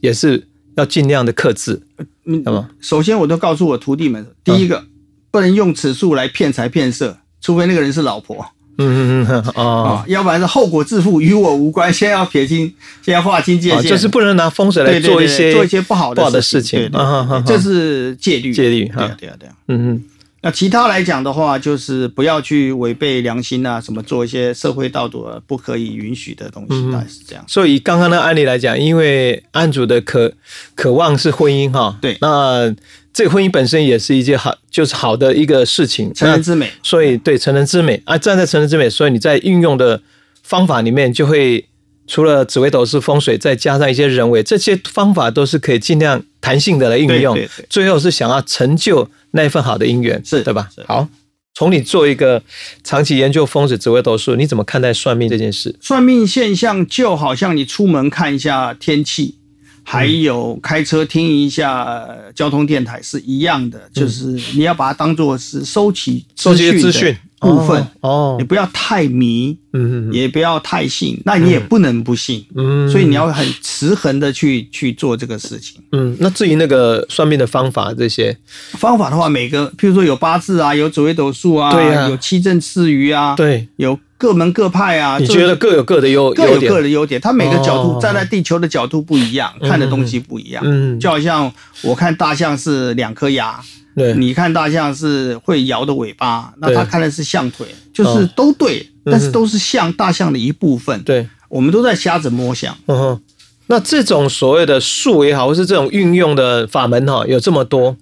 也是要尽量的克制。嗯，首先我都告诉我徒弟们，第一个，嗯，不能用此术来骗财骗色，除非那个人是老婆。嗯嗯嗯，哦，哦，要不然是后果自负，与我无关。先要撇清，先要划清界限，哦，就是不能拿风水来做一些，对对对，做一些不好的事情。对对对，啊啊啊，这是戒律。戒律，对啊对啊对啊。嗯嗯。那其他来讲的话，就是不要去违背良心啊，什么做一些社会道德不可以允许的东西，大概是这样。嗯，所以刚刚的案例来讲，因为案主的渴渴望是婚姻哈，对，那这个婚姻本身也是一件好，就是好的一个事情，成人之美。所以对成人之美啊，站在成人之美，所以你在运用的方法里面，就会除了紫微斗数风水，再加上一些人为，这些方法都是可以尽量弹性的来应用，对对对，最后是想要成就那一份好的姻缘，是对吧？是。好，从你做一个长期研究风水紫微斗数，你怎么看待算命这件事？算命现象就好像你出门看一下天气，还有开车听一下交通电台是一样的，嗯，就是你要把它当作是收集收集资讯部分，哦，你不要太迷，嗯，也不要太信，嗯，那你也不能不信，嗯，所以你要很持恒的去去做这个事情。嗯，那至于那个算命的方法，这些方法的话，每个譬如说有八字啊，有紫微斗数啊，对啊，有七正四余啊，对，有各门各派啊，你觉得各有各的优点，各有各的优点，它每个角度，哦，站在地球的角度不一样，嗯，看的东西不一样，嗯，就好像我看大象是两颗牙。对，你看大象是会摇的尾巴，那他看的是象腿，就是都对，哦，但是都是象，嗯，大象的一部分。对，我们都在瞎子摸象。嗯哼，那这种所谓的术也好，或是这种运用的法门哈，有这么多，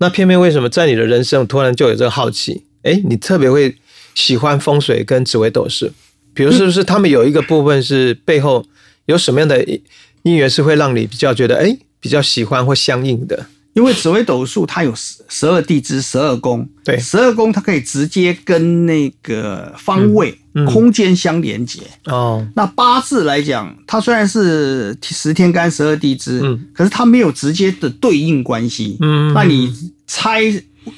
那偏偏为什么在你的人生突然就有这个好奇？哎，你特别会喜欢风水跟紫微斗数，比如是不是他们有一个部分是背后有什么样的因缘是会让你比较觉得哎比较喜欢或相应的？因为紫微斗数它有十二地支、十二宫，对，十二宫它可以直接跟那个方位、嗯嗯、空间相连接。哦，那八字来讲，它虽然是十天干、十二地支、嗯，可是它没有直接的对应关系。嗯，那你猜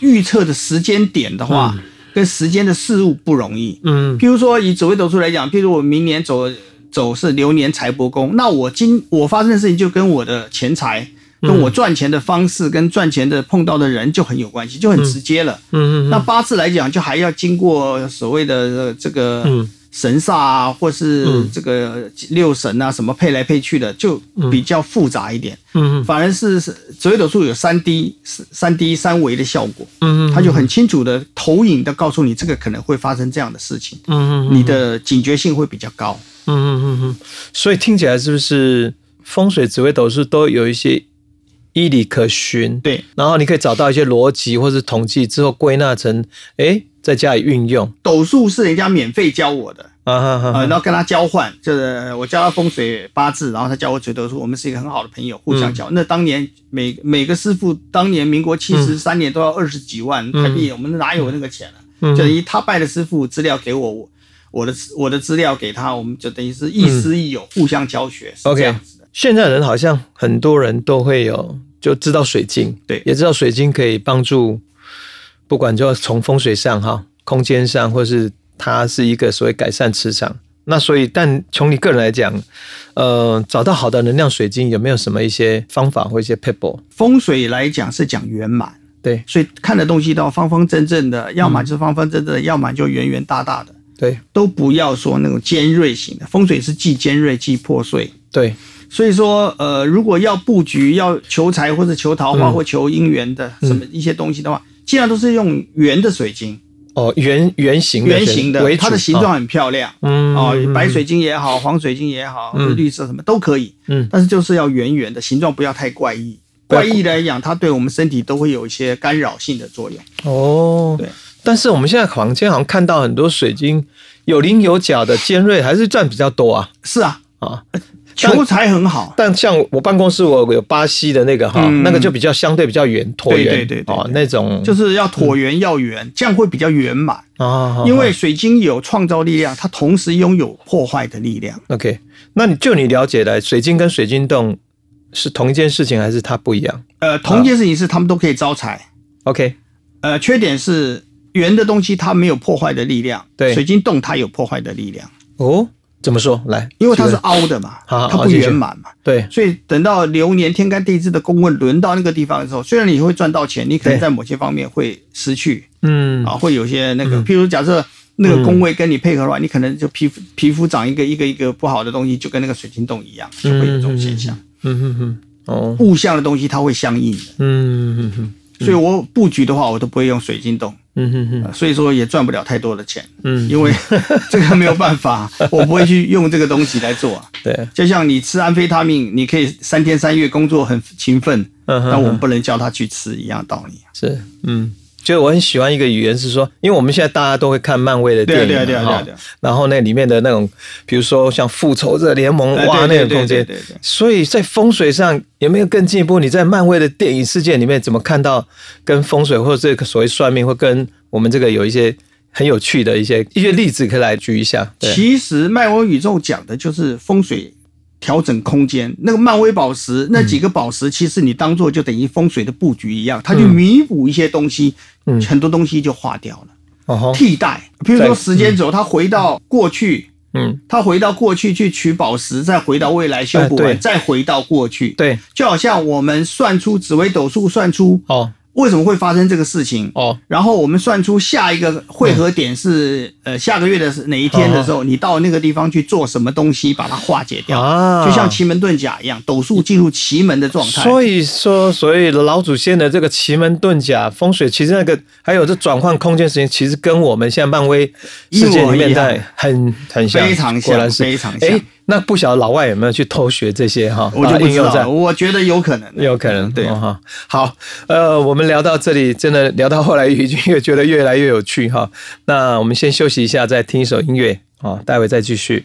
预测的时间点的话，嗯、跟时间的事物不容易。嗯，譬如说以紫微斗数来讲，譬如我明年走走是流年财帛宫，那我今我发生的事情就跟我的钱财。跟我赚钱的方式跟赚钱的碰到的人就很有关系，就很直接了。嗯嗯。那八字来讲就还要经过所谓的这个神煞啊，或是这个六神啊什么配来配去的，就比较复杂一点。嗯嗯。反而是紫微斗数有 三 D 三 D 三维的效果。嗯嗯。它就很清楚的投影的告诉你这个可能会发生这样的事情。嗯嗯。你的警觉性会比较高。嗯嗯嗯嗯，所以听起来是不是风水紫微斗数都有一些依理可循？对，然后你可以找到一些逻辑或是统计之后归纳成，哎，在家里运用。斗数是人家免费教我的，啊啊啊啊、呃，然后跟他交换，就是我教他风水八字，然后他教我紫微斗数，我们是一个很好的朋友，互相教。嗯、那当年每每个师傅，当年民国七十三年都要二十几万台币，嗯、我们哪有那个钱啊？嗯、就等于他拜的师傅资料给我。我我的我的资料给他，我们就等于是亦师亦友，互相教学，是这样子的。Okay, 现在人好像很多人都会有就知道水晶，对，也知道水晶可以帮助，不管就从风水上哈、空间上，或是它是一个所谓改善磁场。那所以，但从你个人来讲，呃，找到好的能量水晶有没有什么一些方法或一些 people？ 风水来讲是讲圆满，对，所以看的东西都方方正正的，要么就是方方正正的，嗯、要么就圆圆大大的。对，都不要说那种尖锐型的，风水是既尖锐既破碎。对，所以说，呃，如果要布局、要求财或者求桃花或求姻缘的、嗯、什么一些东西的话，尽量都是用圆的水晶。哦，圆圆形的，圆形的，它的形状很漂亮。嗯、哦，哦，白水晶也好，黄水晶也好，嗯、绿色什么都可以。嗯，但是就是要圆圆的，形状不要太怪异。怪异来讲，它对我们身体都会有一些干扰性的作用。哦，对。但是我们现在房间好像看到很多水晶有棱有角的尖锐，还是赚比较多啊？是啊，啊，求财很好。但像我办公室，我有巴西的那个哈、嗯，那个就比较相对比较圆，椭圆，对对 对, 對, 對、哦、那种就是要椭圆要圆、嗯，这样会比较圆满啊。因为水晶有创造力量，它同时拥有破坏的力量。OK， 那你就你了解的，水晶跟水晶洞是同一件事情，还是它不一样？呃，同一件事情是他们都可以招财。OK， 呃，缺点是。圆的东西它没有破坏的力量，对，水晶洞它有破坏的力量。哦，怎么说？来，因为它是凹的嘛，好好它不圆满嘛，对。所以等到流年天干地支的宫位轮到那个地方的时候，虽然你会赚到钱，你可能在某些方面会失去，嗯，啊，会有些那个，譬如假设那个宫位跟你配合的话，嗯、你可能就皮肤皮肤长一个一个一个不好的东西，就跟那个水晶洞一样，就会有这种现象。嗯嗯嗯，哦，物象的东西它会相应的。嗯嗯嗯，所以我布局的话，我都不会用水晶洞。嗯哼哼、呃，所以说也赚不了太多的钱，嗯，因为这个没有办法，我不会去用这个东西来做、啊。对，就像你吃安非他命，你可以三天三夜工作很勤奋，嗯哼哼，但我们不能叫他去吃一样道理。是，嗯，就我很喜欢一个语言是说，因为我们现在大家都会看漫威的电影，对对对 对, 对, 对, 对，然后那里面的那种，比如说像复仇者联盟，哇，那种空间，对对对对对对，所以在风水上。有没有更进一步？你在漫威的电影世界里面怎么看到跟风水或者这个所谓算命，或跟我们这个有一些很有趣的一些一些例子，可以来举一下？其实漫威宇宙讲的就是风水调整空间，那个漫威宝石那几个宝石，其实你当做就等于风水的布局一样，它去弥补一些东西、嗯，很多东西就化掉了，嗯、替代。比如说时间轴，它回到过去。嗯，他回到过去去取宝石，再回到未来修补完、呃，再回到过去。对，就好像我们算出紫微斗数，算出哦为什么会发生这个事情哦，然后我们算出下一个汇合点是、嗯、呃下个月的哪一天的时候、哦，你到那个地方去做什么东西把它化解掉，啊、就像奇门遁甲一样，斗数进入奇门的状态。所以说，所以老祖先的这个奇门遁甲风水，其实那个还有这转换空间时间，其实跟我们现在漫威世界里面在很很像，非常像，非常像。欸那不晓得老外有没有去偷学这些哈？我就不知道、啊，我觉得有可能，有可能，对、哦、好，呃，我们聊到这里，真的聊到后来已经越觉得越来越有趣哈。那我们先休息一下，再听一首音乐啊、哦，待会再继续。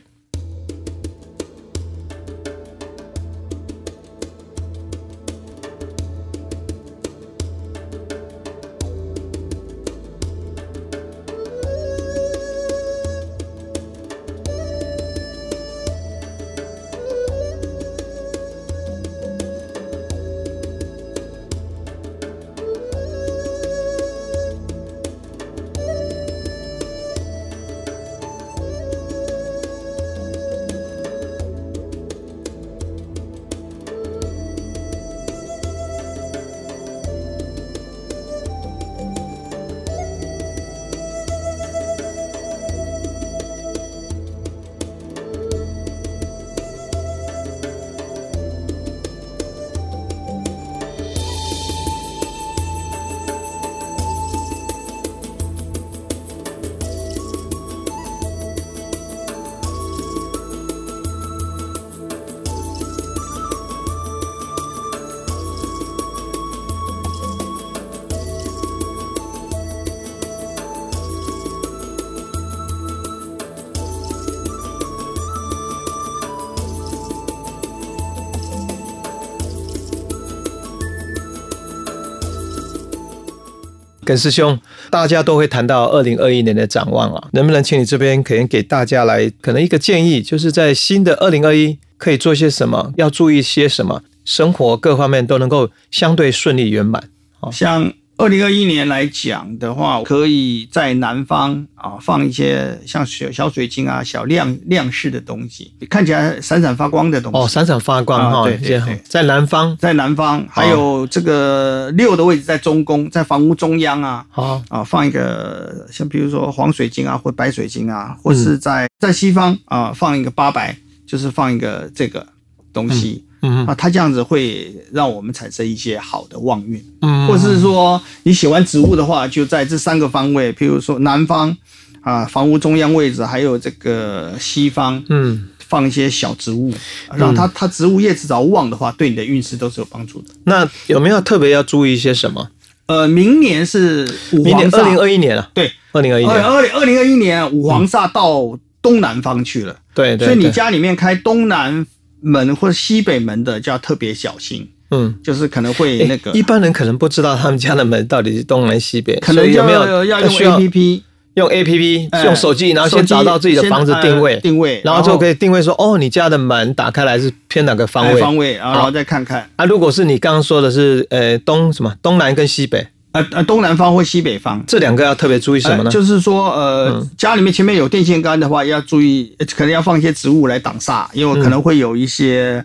耿师兄，大家都会谈到二零二一年的展望啊，能不能请你这边可能给大家来可能一个建议，就是在新的二零二一可以做些什么，要注意些什么，生活各方面都能够相对顺利圆满。像二零二一年来讲的话，可以在南方啊放一些像小水晶啊、小亮亮式的东西，看起来闪闪发光的东西。哦，闪闪发光哈、啊哦，对对对，在南方，在南方，还有这个六的位置在中宫，在房屋中央啊，哦、啊放一个像比如说黄水晶啊，或白水晶啊，或是在、嗯、在西方啊放一个八白，就是放一个这个东西。嗯嗯、啊，它这样子会让我们产生一些好的旺运，嗯，或是说你喜欢植物的话，就在这三个方位，譬如说南方啊，房屋中央位置，还有这个西方，嗯，放一些小植物，让它它植物叶子早旺的话，对你的运势都是有帮助的。那有没有特别要注意一些什么？呃，明年是五黄煞，二零二一年了，对，二零二一年，二零二零二一年五黄煞到东南方去了，嗯、对, 对, 对，所以你家里面开东南门或西北门的就要特别小心，嗯，就是可能会那个、欸、一般人可能不知道他们家的门到底是东南西北，可能有没有要用 A P P 用 A P P、欸、用手机，然后先找到自己的房子定位、呃、定位，然后就可以定位说哦，你家的门打开来是偏哪个方位方位，然后再看看啊，如果是你刚刚说的是呃东什么东南跟西北。呃东南方或西北方，这两个要特别注意什么呢？呃、就是说，呃、嗯，家里面前面有电线杆的话，要注意，可能要放一些植物来挡煞，因为可能会有一些、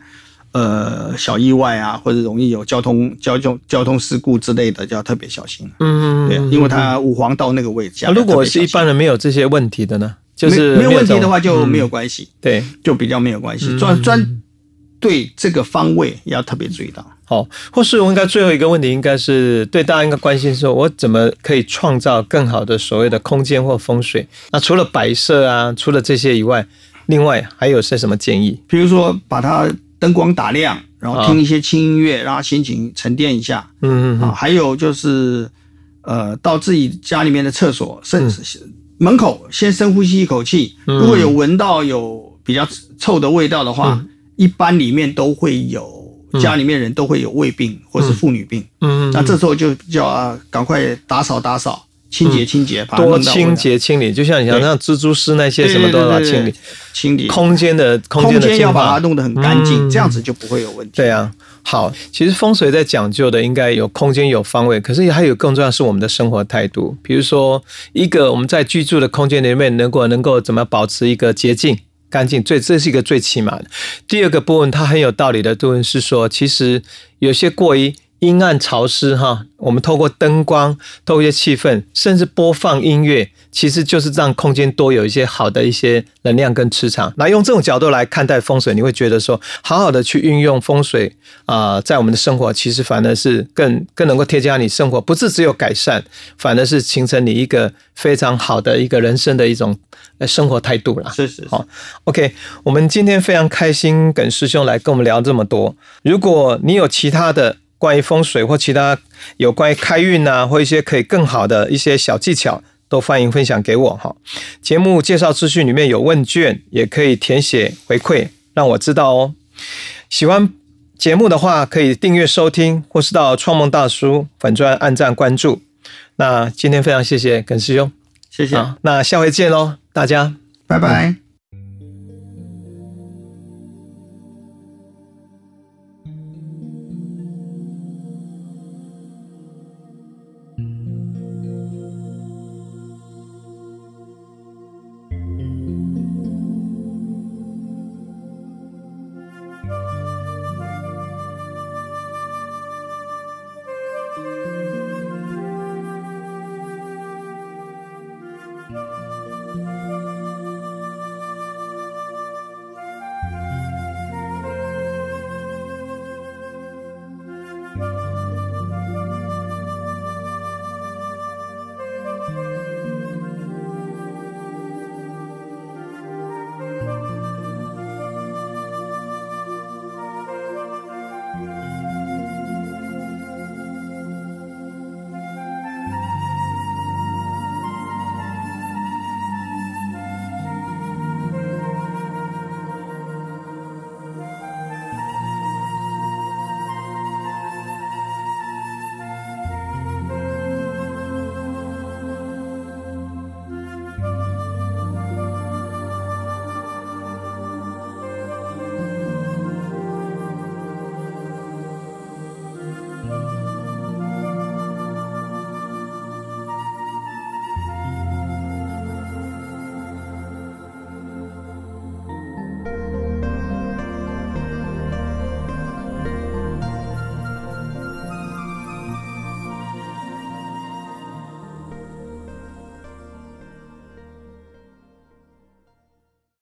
嗯、呃小意外啊，或者容易有交通交通交通事故之类的，就要特别小心。嗯，对，因为它五黄到那个位置、啊。如果是一般人没有这些问题的呢，就是没有问题的话就没有关系，嗯、对，就比较没有关系。专专、嗯、对这个方位要特别注意到。好，或是我应该最后一个问题，应该是对大家应该关心说，我怎么可以创造更好的所谓的空间或风水？那除了摆设啊，除了这些以外，另外还有些什么建议？比如说把它灯光打亮，然后听一些轻音乐，让它心情沉淀一下。嗯嗯。啊，还有就是，呃，到自己家里面的厕所、甚至门口先深呼吸一口气。如果有闻到有比较臭的味道的话，嗯、一般里面都会有。家里面人都会有胃病或是妇女病，嗯，那这时候就叫啊，赶快打扫打扫，清洁清洁，把它弄到多清洁清理，就像你讲像蜘蛛丝那些什么都要清理，对对对对清理空间的空间的净化，要把它弄得很干净、嗯，这样子就不会有问题。对啊，好，其实风水在讲究的应该有空间有方位，可是还有更重要的是我们的生活态度，比如说一个我们在居住的空间里面能够能够怎么保持一个洁净。干净，最这是一个最起码的。第二个部分，它很有道理的部分是说，其实有些过于阴暗潮湿哈，我们透过灯光，透过一些气氛，甚至播放音乐，其实就是让空间多有一些好的一些能量跟磁场。那用这种角度来看待风水，你会觉得说，好好的去运用风水啊、呃，在我们的生活，其实反而是更更能够添加你生活，不是只有改善，反而是形成你一个非常好的一个人生的一种。生活态度啦，是是好 ，OK。我们今天非常开心，耿师兄来跟我们聊这么多。如果你有其他的关于风水或其他有关于开运啊，或一些可以更好的一些小技巧，都欢迎分享给我哈。节目介绍资讯里面有问卷，也可以填写回馈，让我知道哦。喜欢节目的话，可以订阅收听，或是到创梦大叔粉专按赞关注。那今天非常谢谢耿师兄，谢谢。那下回见喽。大家拜拜。嗯